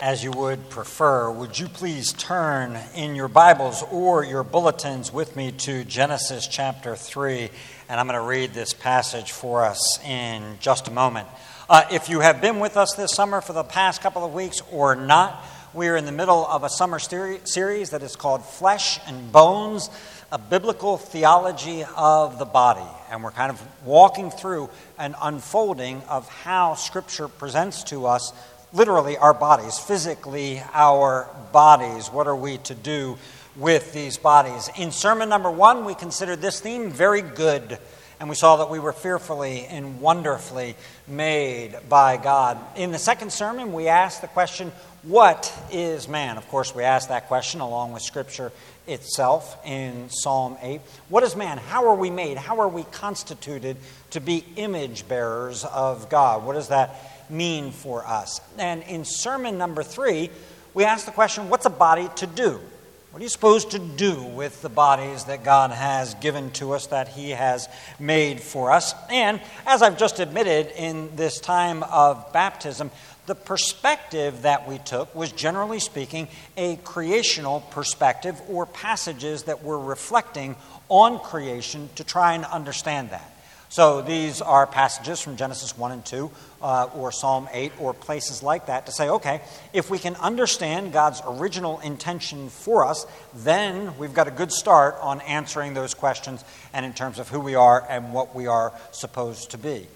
as you would prefer, would you please turn in your Bibles or your bulletins with me to Genesis chapter 3, and I'm going to read this passage for us in just a moment. If you have been with us this summer for the past couple of weeks or not, we are in the middle of a summer series that is called Flesh and Bones, a Biblical Theology of the Body. And we're kind of walking through an unfolding of how Scripture presents to us literally our bodies, physically our bodies. What are we to do with these bodies? In sermon number 1, we considered this theme very good, and we saw that we were fearfully and wonderfully made by God. In the second sermon, we asked the question, what is man? Of course, we asked that question along with Scripture itself in Psalm 8. What is man? How are we made? How are we constituted to be image bearers of God? What does that mean for us? And in sermon number 3, we ask the question, what's a body to do? What are you supposed to do with the bodies that God has given to us, that He has made for us? And as I've just admitted in this time of baptism, the perspective that we took was, generally speaking, a creational perspective, or passages that were reflecting on creation to try and understand that. So these are passages from Genesis 1 and 2 or Psalm 8 or places like that to say, okay, if we can understand God's original intention for us, then we've got a good start on answering those questions and in terms of who we are and what we are supposed to be.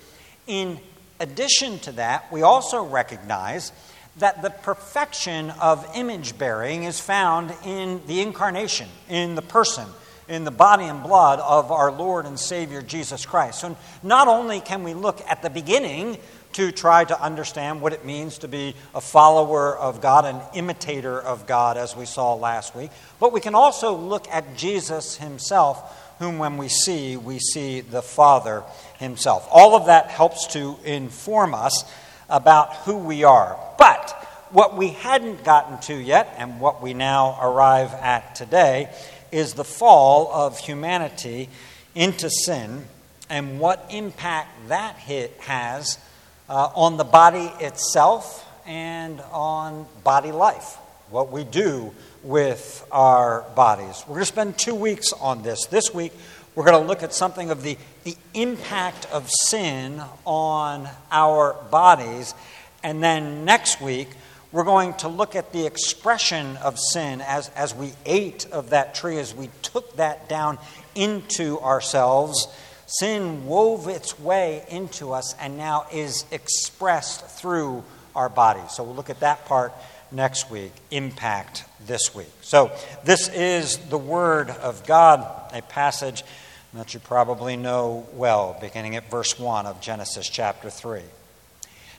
In addition to that, we also recognize that the perfection of image bearing is found in the incarnation, in the person, in the body and blood of our Lord and Savior Jesus Christ. So not only can we look at the beginning to try to understand what it means to be a follower of God, an imitator of God, as we saw last week, but we can also look at Jesus himself, whom when we see the Father himself. All of that helps to inform us about who we are. But what we hadn't gotten to yet, and what we now arrive at today, is the fall of humanity into sin and what impact that has on the body itself and on body life, what we do with our bodies. We're going to spend 2 weeks on this. This week, we're going to look at something of the impact of sin on our bodies, and then next week, we're going to look at the expression of sin as we ate of that tree, as we took that down into ourselves. Sin wove its way into us and now is expressed through our body. So we'll look at that part next week, impact this week. So this is the Word of God, a passage that you probably know well, beginning at verse 1 of Genesis chapter 3.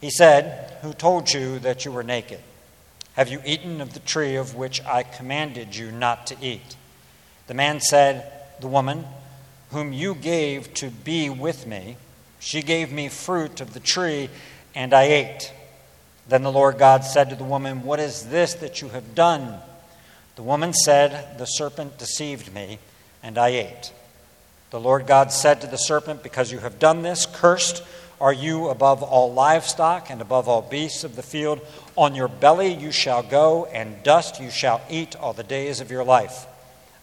He said, "Who told you that you were naked? Have you eaten of the tree of which I commanded you not to eat?" The man said, "The woman, whom you gave to be with me, she gave me fruit of the tree, and I ate." Then the Lord God said to the woman, "What is this that you have done?" The woman said, "The serpent deceived me, and I ate." The Lord God said to the serpent, because you have done this, cursed are you above all livestock and above all beasts of the field. On your belly you shall go, and dust you shall eat all the days of your life.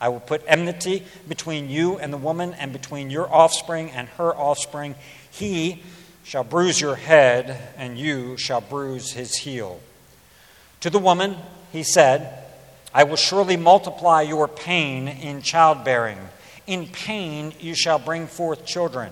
I will put enmity between you and the woman, and between your offspring and her offspring. He shall bruise your head, and you shall bruise his heel. To the woman he said, I will surely multiply your pain in childbearing. In pain you shall bring forth children.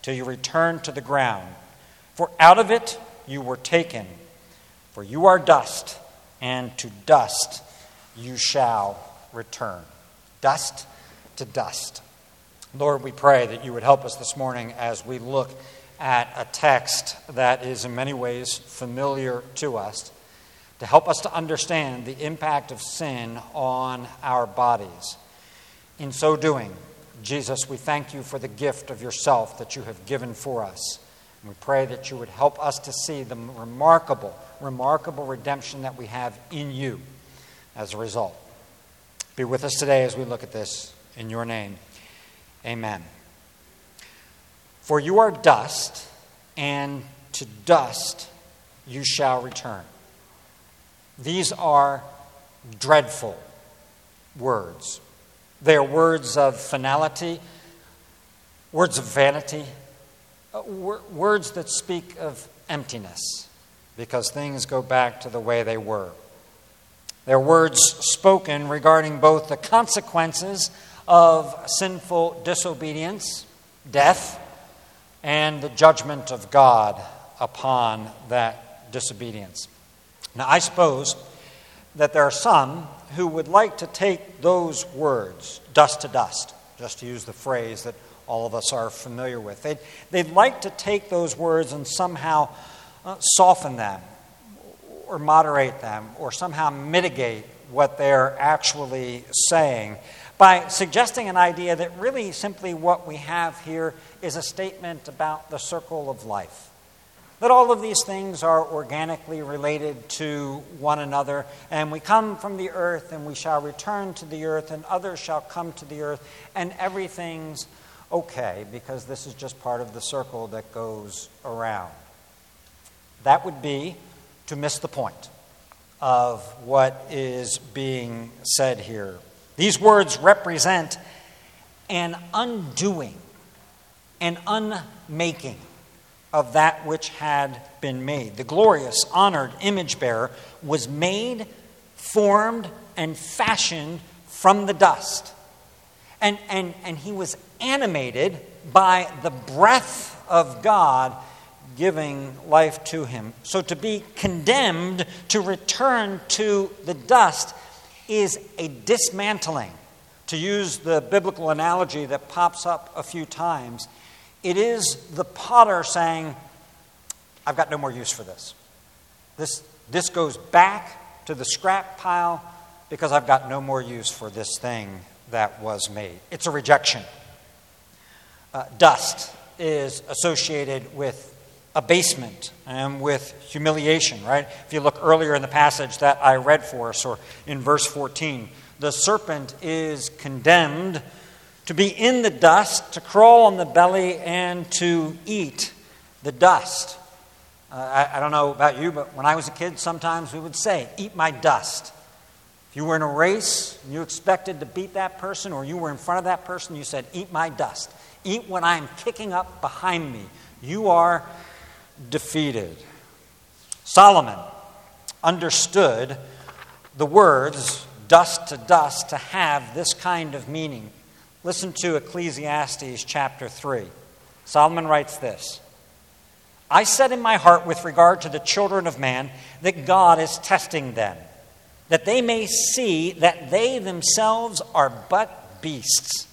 till you return to the ground. For out of it you were taken, for you are dust, and to dust you shall return. Dust to dust. Lord, we pray that you would help us this morning as we look at a text that is in many ways familiar to us, to help us to understand the impact of sin on our bodies. In so doing, Jesus, we thank you for the gift of yourself that you have given for us. And we pray that you would help us to see the remarkable redemption that we have in you as a result. Be with us today as we look at this. In your name, amen. For you are dust, and to dust you shall return. These are dreadful words. They are words of finality, words of vanity, words that speak of emptiness, because things go back to the way they were. They're words spoken regarding both the consequences of sinful disobedience, death, and the judgment of God upon that disobedience. Now, I suppose that there are some who would like to take those words, dust to dust, just to use the phrase that all of us are familiar with. They'd like to take those words and somehow soften them or moderate them or somehow mitigate what they're actually saying by suggesting an idea that really simply what we have here is a statement about the circle of life. That all of these things are organically related to one another, and we come from the earth, and we shall return to the earth, and others shall come to the earth, and everything's okay, because this is just part of the circle that goes around. That would be to miss the point of what is being said here. These words represent an undoing, an unmaking of that which had been made. The glorious, honored image bearer was made, formed, and fashioned from the dust. And he was animated by the breath of God giving life to him. So to be condemned to return to the dust is a dismantling. To use the biblical analogy that pops up a few times, it is the potter saying, I've got no more use for this. This goes back to the scrap pile because I've got no more use for this thing that was made. It's a rejection. Dust is associated with abasement and with humiliation, right? If you look earlier in the passage that I read for us, or in verse 14, the serpent is condemned to be in the dust, to crawl on the belly, and to eat the dust. I don't know about you, but when I was a kid, sometimes we would say, eat my dust. If you were in a race and you expected to beat that person, or you were in front of that person, you said, eat my dust. Eat what I'm kicking up behind me. You are defeated. Solomon understood the words, dust to dust, to have this kind of meaning. Listen to Ecclesiastes chapter 3. Solomon writes this, I said in my heart with regard to the children of man that God is testing them, that they may see that they themselves are but beasts.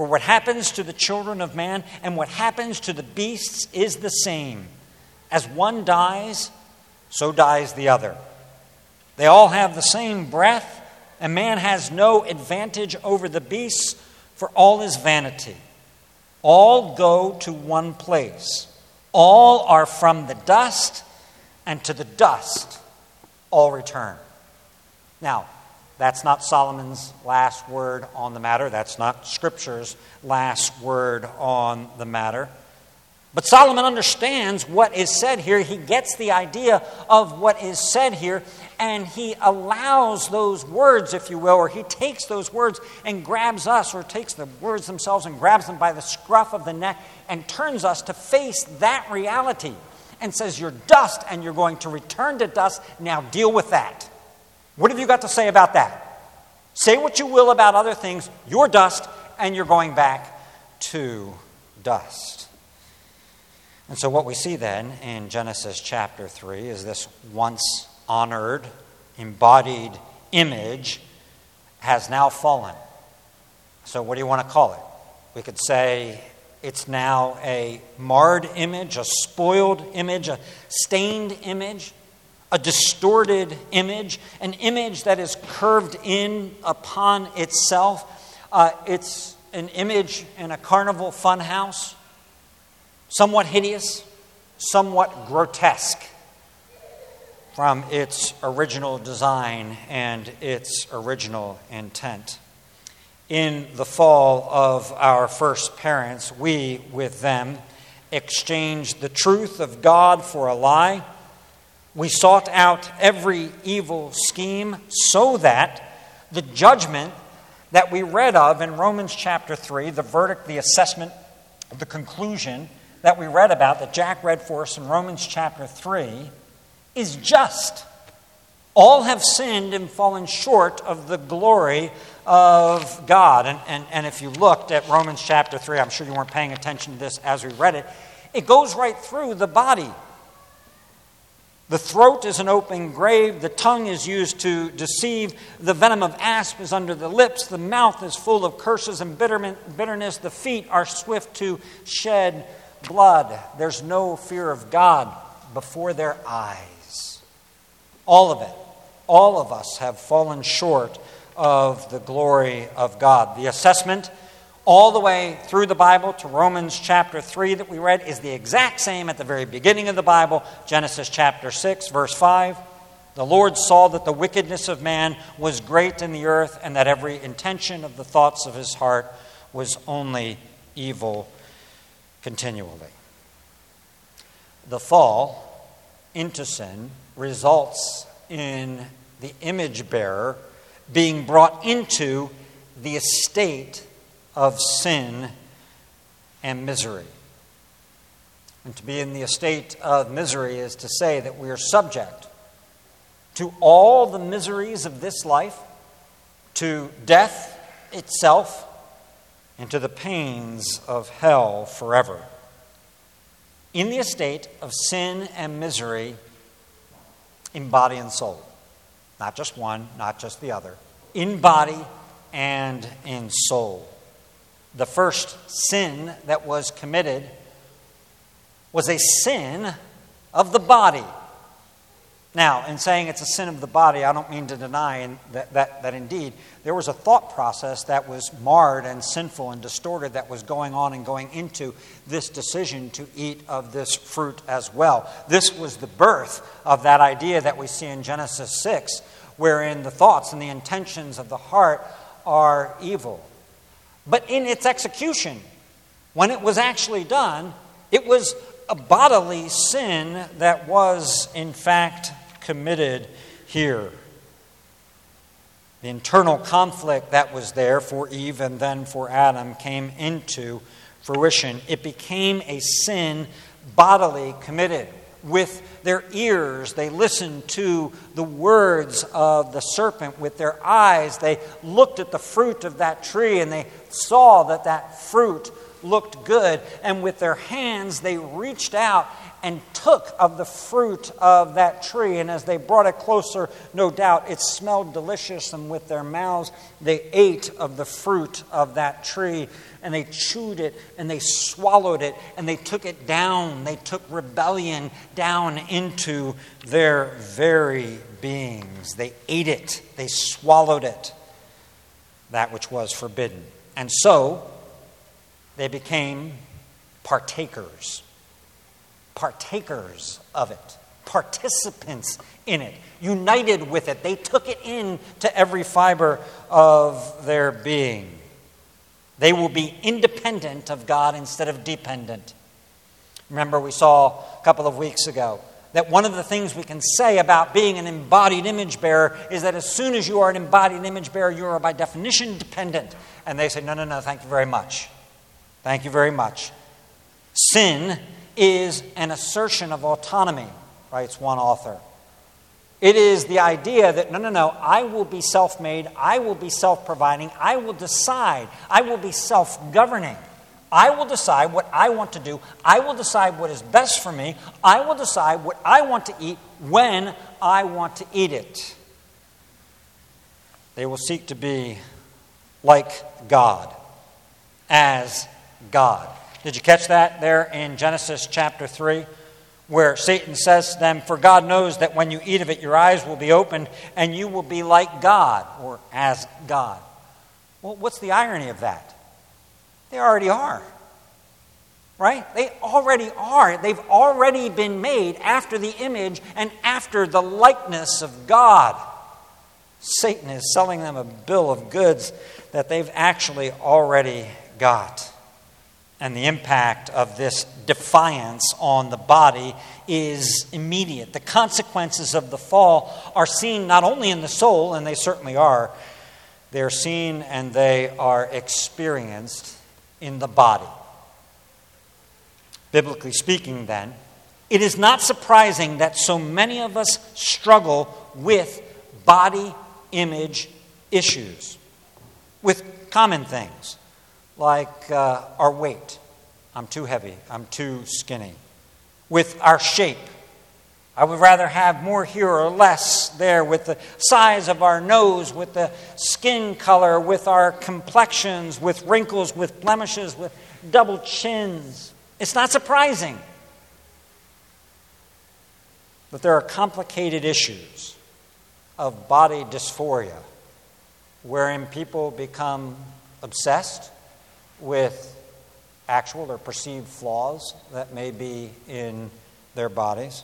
For what happens to the children of man and what happens to the beasts is the same. As one dies, so dies the other. They all have the same breath, and man has no advantage over the beasts, for all is vanity. All go to one place. All are from the dust, and to the dust all return. Now, that's not Solomon's last word on the matter. That's not Scripture's last word on the matter. But Solomon understands what is said here. He gets the idea of what is said here, and he allows those words, if you will, or he takes those words and grabs us, or takes the words themselves and grabs them by the scruff of the neck and turns us to face that reality and says, you're dust and you're going to return to dust. Now deal with that. What have you got to say about that? Say what you will about other things. You're dust and you're going back to dust. And so what we see then in Genesis chapter 3 is this once honored, embodied image has now fallen. So what do you want to call it? We could say it's now a marred image, a spoiled image, a stained image, a distorted image, an image that is curved in upon itself. It's an image in a carnival funhouse. Somewhat hideous, somewhat grotesque from its original design and its original intent. In the fall of our first parents, we, with them, exchanged the truth of God for a lie. We sought out every evil scheme so that the judgment that we read of in Romans chapter 3, the verdict, the assessment, the conclusion that we read about, that Jack read for us in Romans chapter 3, is just. All have sinned and fallen short of the glory of God. And if you looked at Romans chapter 3, I'm sure you weren't paying attention to this as we read it, it goes right through the body. The throat is an open grave. The tongue is used to deceive. The venom of asp is under the lips. The mouth is full of curses and bitterness. The feet are swift to shed blood. There's no fear of God before their eyes. All of it. All of us have fallen short of the glory of God. The assessment all the way through the Bible to Romans chapter 3 that we read is the exact same at the very beginning of the Bible. Genesis chapter 6, verse 5. The Lord saw that the wickedness of man was great in the earth, and that every intention of the thoughts of his heart was only evil continually. The fall into sin results in the image bearer being brought into the estate of sin and misery. And to be in the estate of misery is to say that we are subject to all the miseries of this life, to death itself, and to the pains of hell forever. In the estate of sin and misery in body and soul. Not just one, not just the other. In body and in soul. The first sin that was committed was a sin of the body. Now, in saying it's a sin of the body, I don't mean to deny that indeed there was a thought process that was marred and sinful and distorted that was going on and going into this decision to eat of this fruit as well. This was the birth of that idea that we see in Genesis 6, wherein the thoughts and the intentions of the heart are evil. But in its execution, when it was actually done, it was a bodily sin that was, in fact, committed here. The internal conflict that was there for Eve and then for Adam came into fruition. It became a sin bodily committed. With their ears, they listened to the words of the serpent. With their eyes, they looked at the fruit of that tree, and they saw that that fruit looked good, and with their hands they reached out and took of the fruit of that tree. And as they brought it closer, no doubt it smelled delicious, and with their mouths they ate of the fruit of that tree. And they chewed it, and they swallowed it, and they took it down. They took rebellion down into their very beings. They ate it. They swallowed it, that which was forbidden. And so they became partakers. Partakers of it, participants in it, united with it. They took it in to every fiber of their being. They will be independent of God instead of dependent. Remember, we saw a couple of weeks ago that one of the things we can say about being an embodied image bearer is that as soon as you are an embodied image bearer, you are by definition dependent. And they say, no, thank you very much. Thank you very much. Sin is an assertion of autonomy, writes one author. It is the idea that, no, I will be self-made, I will be self-providing, I will decide, I will be self-governing. I will decide what I want to do, I will decide what is best for me, I will decide what I want to eat when I want to eat it. They will seek to be like God, as God. Did you catch that there in Genesis chapter 3, where Satan says to them, "For God knows that when you eat of it, your eyes will be opened, and you will be like God," or as God. Well, what's the irony of that? They already are, right? They already are. They've already been made after the image and after the likeness of God. Satan is selling them a bill of goods that they've actually already got. And the impact of this defiance on the body is immediate. The consequences of the fall are seen not only in the soul, and they certainly are, they're seen and they are experienced in the body. Biblically speaking, then, it is not surprising that so many of us struggle with body image issues, with common things. Like our weight, I'm too heavy, I'm too skinny. With our shape, I would rather have more here or less there. With the size of our nose, with the skin color, with our complexions, with wrinkles, with blemishes, with double chins. It's not surprising that there are complicated issues of body dysphoria wherein people become obsessed with actual or perceived flaws that may be in their bodies.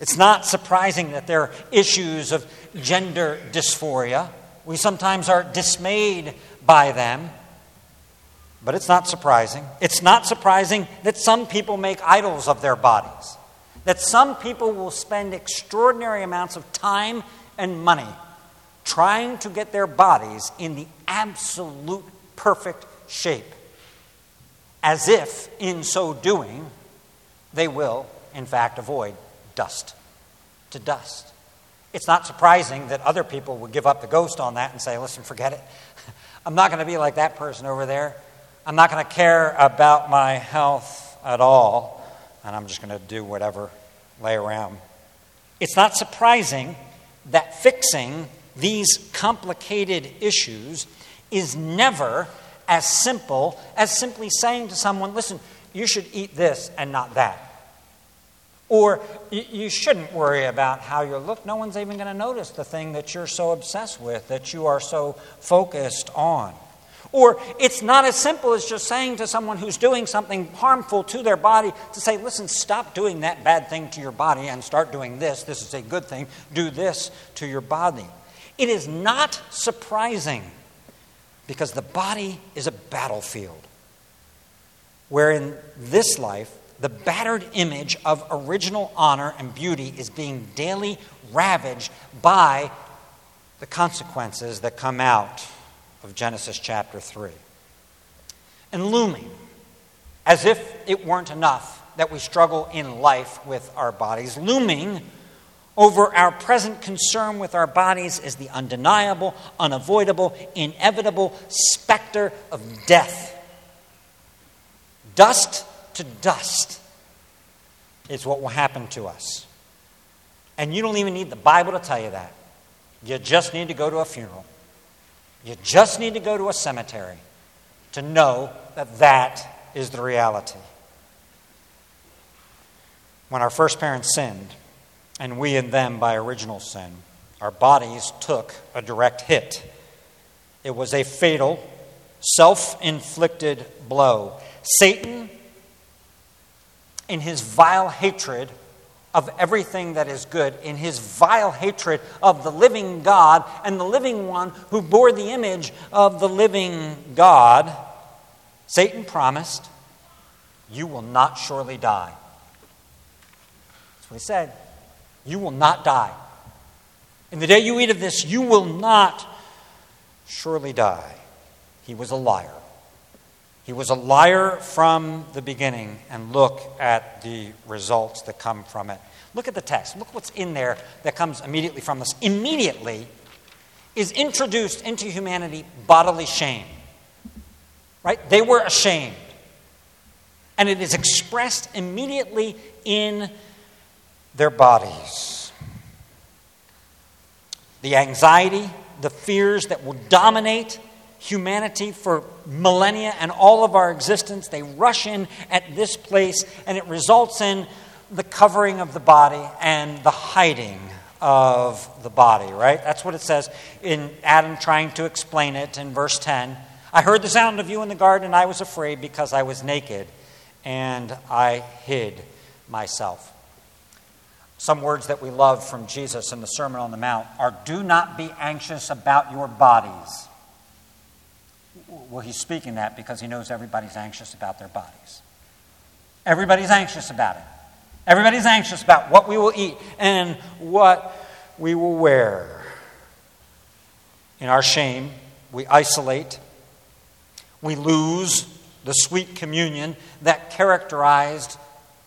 It's not surprising that there are issues of gender dysphoria. We sometimes are dismayed by them, but it's not surprising. It's not surprising that some people make idols of their bodies, that some people will spend extraordinary amounts of time and money trying to get their bodies in the absolute perfect shape, as if in so doing they will in fact avoid dust to dust. It's not surprising that other people would give up the ghost on that and say, listen, forget it. I'm not going to be like that person over there. I'm not going to care about my health at all, and I'm just going to do whatever lay around. It's not surprising that fixing these complicated issues is never as simple as simply saying to someone, listen, you should eat this and not that. Or you shouldn't worry about how you look. No one's even going to notice the thing that you're so obsessed with, that you are so focused on. Or it's not as simple as just saying to someone who's doing something harmful to their body to say, listen, stop doing that bad thing to your body and start doing this. This is a good thing. Do this to your body. It is not surprising, because the body is a battlefield, where in this life, the battered image of original honor and beauty is being daily ravaged by the consequences that come out of Genesis chapter 3. And looming, as if it weren't enough that we struggle in life with our bodies, looming over our present concern with our bodies is the undeniable, unavoidable, inevitable specter of death. dust to dust is what will happen to us. And you don't even need the Bible to tell you that. You just need to go to a funeral. You just need to go to a cemetery to know that that is the reality. When our first parents sinned, and we and them by original sin, our bodies took a direct hit. It was a fatal, self-inflicted blow. Satan, in his vile hatred of everything that is good, in his vile hatred of the living God and the living one who bore the image of the living God, Satan promised, "You will not surely die." That's what he said. You will not die. In the day you eat of this, you will not surely die. He was a liar. He was a liar from the beginning, and look at the results that come from it. Look at the text. Look what's in there that comes immediately from this. Immediately is introduced into humanity bodily shame. Right? They were ashamed. And it is expressed immediately in their bodies. The anxiety, the fears that will dominate humanity for millennia and all of our existence, they rush in at this place, and it results in the covering of the body and the hiding of the body, right? That's what it says in Adam trying to explain it in verse 10. I heard the sound of you in the garden, and I was afraid because I was naked, and I hid myself. Some words that we love from Jesus in the Sermon on the Mount are, do not be anxious about your bodies. Well, he's speaking that because he knows everybody's anxious about their bodies. Everybody's anxious about it. Everybody's anxious about what we will eat and what we will wear. In our shame, we isolate. We lose the sweet communion that characterized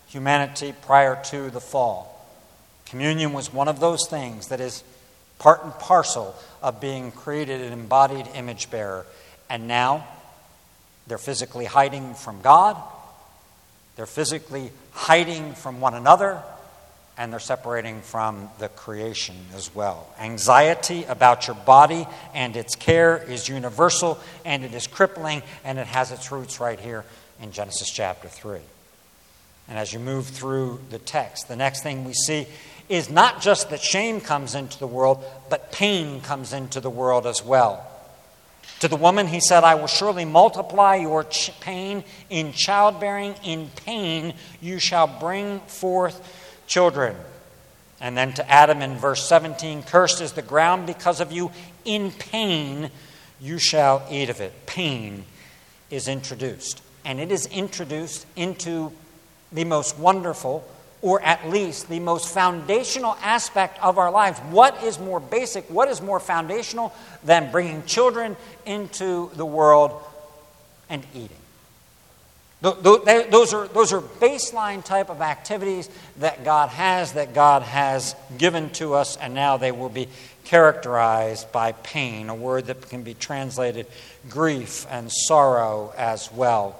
humanity prior to the fall. Communion was one of those things that is part and parcel of being created an embodied image bearer. And now they're physically hiding from God, they're physically hiding from one another, and they're separating from the creation as well. Anxiety about your body and its care is universal, and it is crippling, and it has its roots right here in Genesis chapter 3. And as you move through the text, the next thing we see is not just that shame comes into the world, but pain comes into the world as well. To the woman, he said, I will surely multiply your pain in childbearing. In pain, you shall bring forth children. And then to Adam in verse 17, cursed is the ground because of you. In pain, you shall eat of it. Pain is introduced. And it is introduced into the most wonderful, or at least the most foundational aspect of our lives. What is more basic, what is more foundational than bringing children into the world and eating? Those are baseline type of activities that God has given to us, and now they will be characterized by pain, a word that can be translated grief and sorrow as well.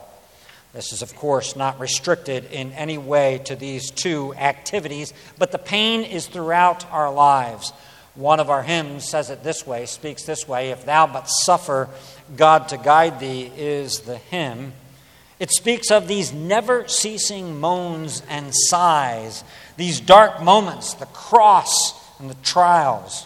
This is, of course, not restricted in any way to these two activities, but the pain is throughout our lives. One of our hymns says it this way, speaks this way, if thou but suffer God to guide thee is the hymn. It speaks of these never-ceasing moans and sighs, these dark moments, the cross and the trials.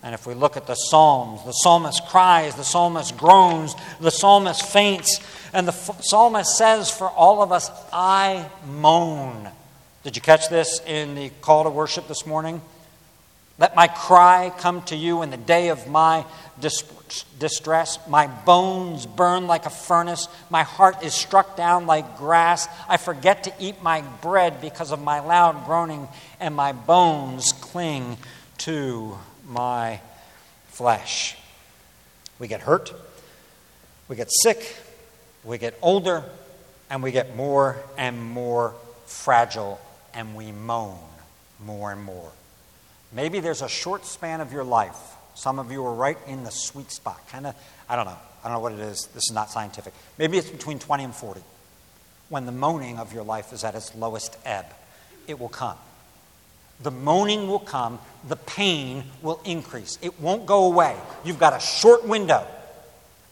And if we look at the Psalms, the psalmist cries, the psalmist groans, the psalmist faints, and the psalmist says for all of us, I moan. Did you catch this in the call to worship this morning? Let my cry come to you in the day of my distress. My bones burn like a furnace. My heart is struck down like grass. I forget to eat my bread because of my loud groaning, and my bones cling to my flesh. We get hurt, we get sick, we get older, and we get more and more fragile, and we moan more and more. Maybe there's a short span of your life. Some of you are right in the sweet spot. I don't know what it is. This is not scientific. Maybe it's between 20 and 40. when the moaning of your life is at its lowest ebb. It will come. The moaning will come. The pain will increase. It won't go away. You've got a short window.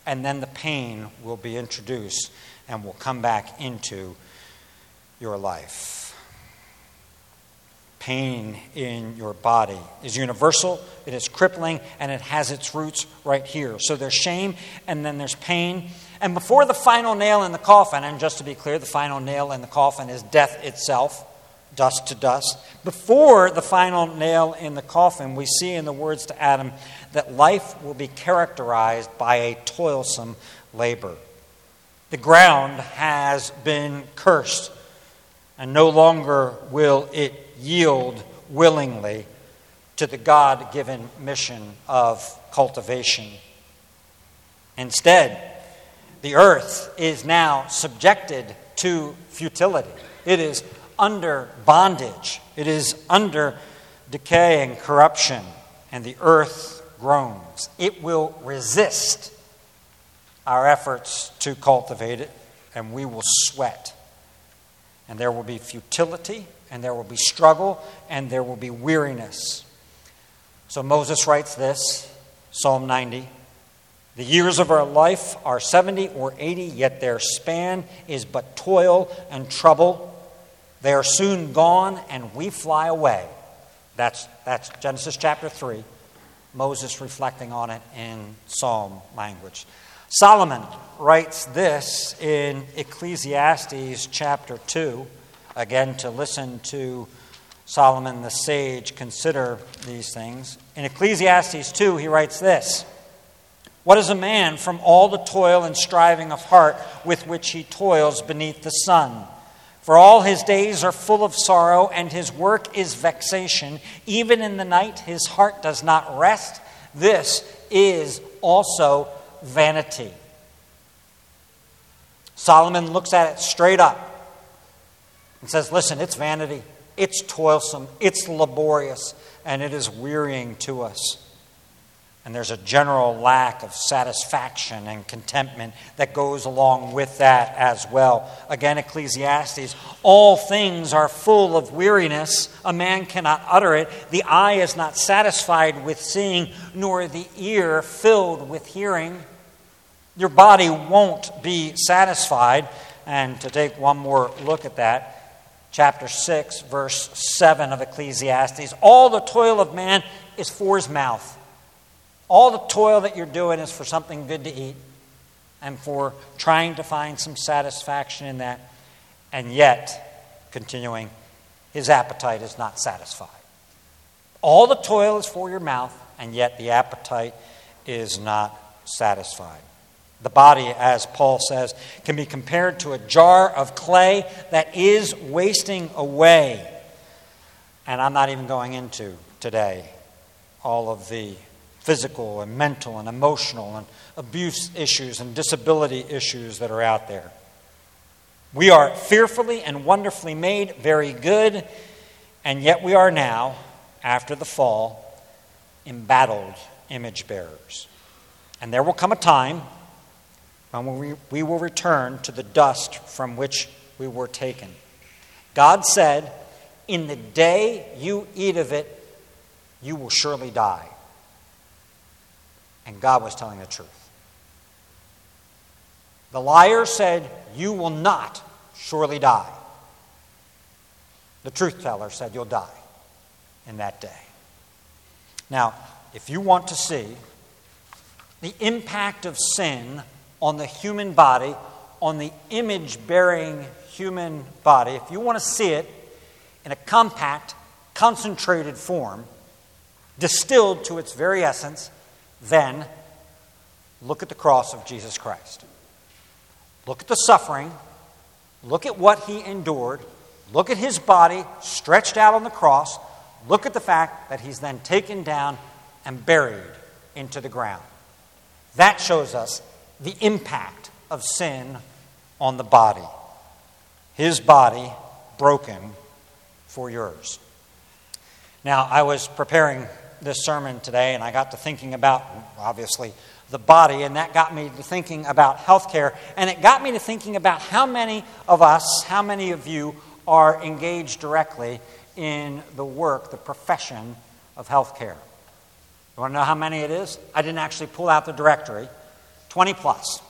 And then the pain will be introduced and will come back into your life. Pain in your body is universal, it is crippling, and it has its roots right here. So there's shame, and then there's pain. And before the final nail in the coffin, and just to be clear, the final nail in the coffin is death itself, dust to dust. Before the final nail in the coffin, we see in the words to Adam that life will be characterized by a toilsome labor. The ground has been cursed, and no longer will it yield willingly to the God-given mission of cultivation. Instead, the earth is now subjected to futility. It is under bondage. It is under decay and corruption, and the earth groans. It will resist our efforts to cultivate it, and we will sweat. And there will be futility, and there will be struggle, and there will be weariness. So Moses writes this, Psalm 90. The years of our life are 70 or 80, yet their span is but toil and trouble. They are soon gone, and we fly away. That's Genesis chapter 3. Moses reflecting on it in Psalm language. Solomon writes this in Ecclesiastes chapter 2. Again, to listen to Solomon the sage consider these things. In Ecclesiastes 2, he writes this. What is a man from all the toil and striving of heart with which he toils beneath the sun? For all his days are full of sorrow, and his work is vexation. Even in the night his heart does not rest. This is also vanity. Solomon looks at it straight up and says, listen, it's vanity, it's toilsome, it's laborious, and it is wearying to us. And there's a general lack of satisfaction and contentment that goes along with that as well. Again, Ecclesiastes, all things are full of weariness. A man cannot utter it. The eye is not satisfied with seeing, nor the ear filled with hearing. Your body won't be satisfied. And to take one more look at that, chapter 6, verse 7 of Ecclesiastes, all the toil of man is for his mouth. All the toil that you're doing is for something good to eat and for trying to find some satisfaction in that. And yet, continuing, his appetite is not satisfied. All the toil is for your mouth, and yet the appetite is not satisfied. The body, as Paul says, can be compared to a jar of clay that is wasting away. And I'm not even going into today all of the physical and mental and emotional and abuse issues and disability issues that are out there. We are fearfully and wonderfully made, very good, and yet we are now, after the fall, embattled image bearers. And there will come a time when we will return to the dust from which we were taken. God said, in the day you eat of it, you will surely die. And God was telling the truth. The liar said, you will not surely die. The truth teller said, you'll die in that day. Now, if you want to see the impact of sin on the human body, on the image-bearing human body, if you want to see it in a compact, concentrated form, distilled to its very essence, then look at the cross of Jesus Christ. Look at the suffering. Look at what he endured. Look at his body stretched out on the cross. Look at the fact that he's then taken down and buried into the ground. That shows us the impact of sin on the body. His body broken for yours. Now, I was preparing this sermon today, and I got to thinking about, obviously, the body, and that got me to thinking about healthcare, and it got me to thinking about how many of you are engaged directly in the work, the profession of healthcare. You want to know how many it is? I didn't actually pull out the directory. 20 plus.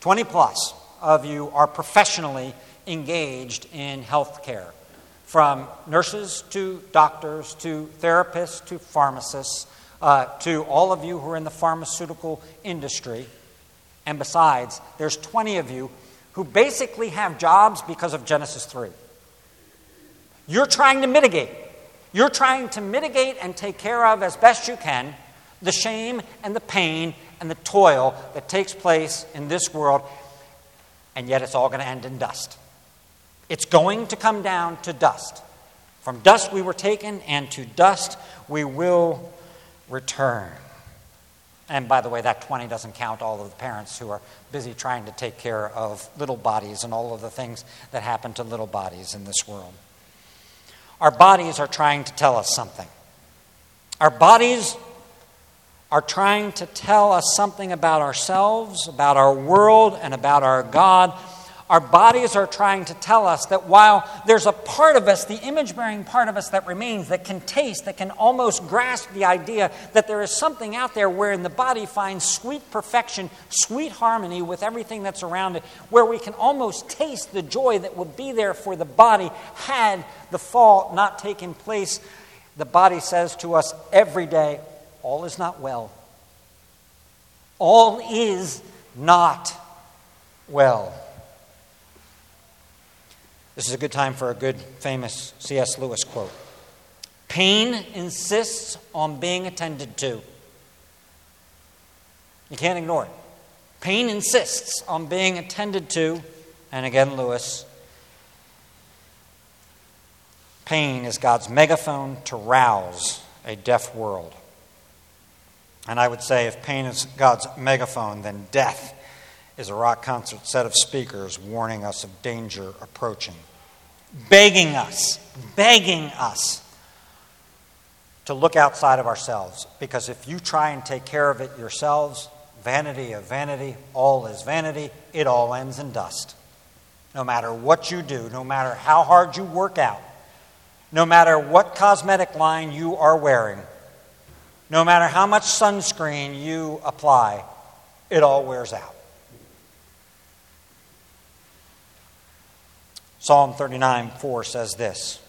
20 plus of you are professionally engaged in healthcare, from nurses to doctors to therapists to pharmacists, to all of you who are in the pharmaceutical industry. And besides, there's 20 of you who basically have jobs because of Genesis 3. You're trying to mitigate. You're trying to mitigate and take care of as best you can the shame and the pain and the toil that takes place in this world, and yet it's all going to end in dust. It's going to come down to dust. From dust we were taken, and to dust we will return. And by the way, that 20 doesn't count all of the parents who are busy trying to take care of little bodies and all of the things that happen to little bodies in this world. Our bodies are trying to tell us something. Our bodies are trying to tell us something about ourselves, about our world, and about our God. Our bodies are trying to tell us that while there's a part of us, the image-bearing part of us that remains, that can taste, that can almost grasp the idea that there is something out there wherein the body finds sweet perfection, sweet harmony with everything that's around it, where we can almost taste the joy that would be there for the body had the fall not taken place. The body says to us every day, all is not well. All is not well. This is a good time for a good, famous C.S. Lewis quote. Pain insists on being attended to. You can't ignore it. Pain insists on being attended to. And again, Lewis. Pain is God's megaphone to rouse a deaf world. And I would say if pain is God's megaphone, then death is a rock concert set of speakers warning us of danger approaching, begging us to look outside of ourselves. Because if you try and take care of it yourselves, vanity of vanity, all is vanity, it all ends in dust. No matter what you do, no matter how hard you work out, no matter what cosmetic line you are wearing, no matter how much sunscreen you apply, it all wears out. Psalm 39:4 says this,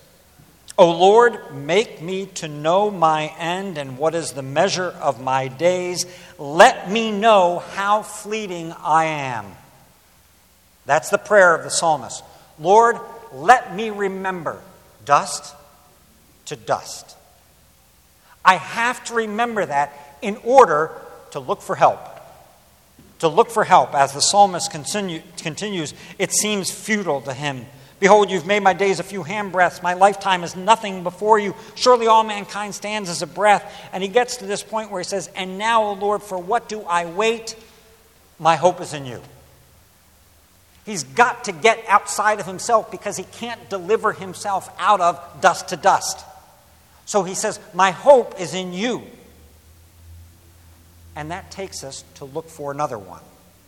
O Lord, make me to know my end and what is the measure of my days. Let me know how fleeting I am. That's the prayer of the psalmist. Lord, let me remember dust to dust. I have to remember that in order to look for help. To look for help, as the psalmist continues, it seems futile to him. Behold, you've made my days a few handbreadths. My lifetime is nothing before you. Surely all mankind stands as a breath. And he gets to this point where he says, and now, O Lord, for what do I wait? My hope is in you. He's got to get outside of himself because he can't deliver himself out of dust to dust. So he says, my hope is in you. And that takes us to look for another one,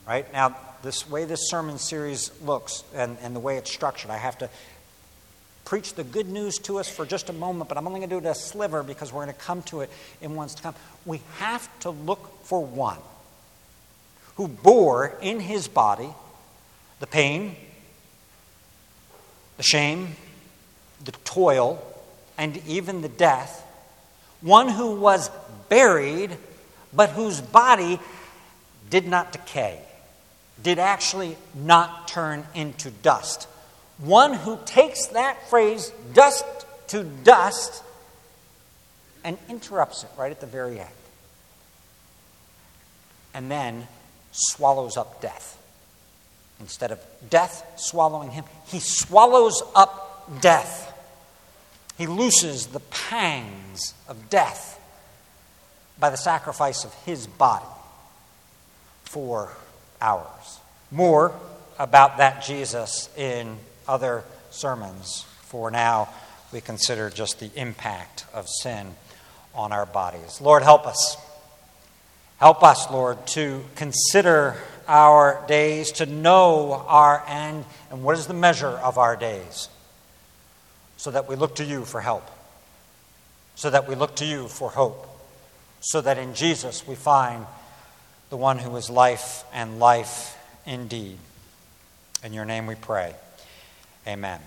right? Now, this way this sermon series looks and the way it's structured, I have to preach the good news to us for just a moment, but I'm only going to do it a sliver because we're going to come to it in ones to come. We have to look for one who bore in his body the pain, the shame, the toil, and even the death. One who was buried but whose body did not decay, did actually not turn into dust. One who takes that phrase, dust to dust, and interrupts it right at the very end. And then swallows up death. Instead of death swallowing him, he swallows up death. He looses the pangs of death by the sacrifice of his body for ours. More about that Jesus in other sermons. For now, we consider just the impact of sin on our bodies. Lord, help us. Help us, Lord, to consider our days, to know our end, and what is the measure of our days, so that we look to you for help, so that we look to you for hope, so that in Jesus we find the one who is life and life indeed. In your name we pray. Amen.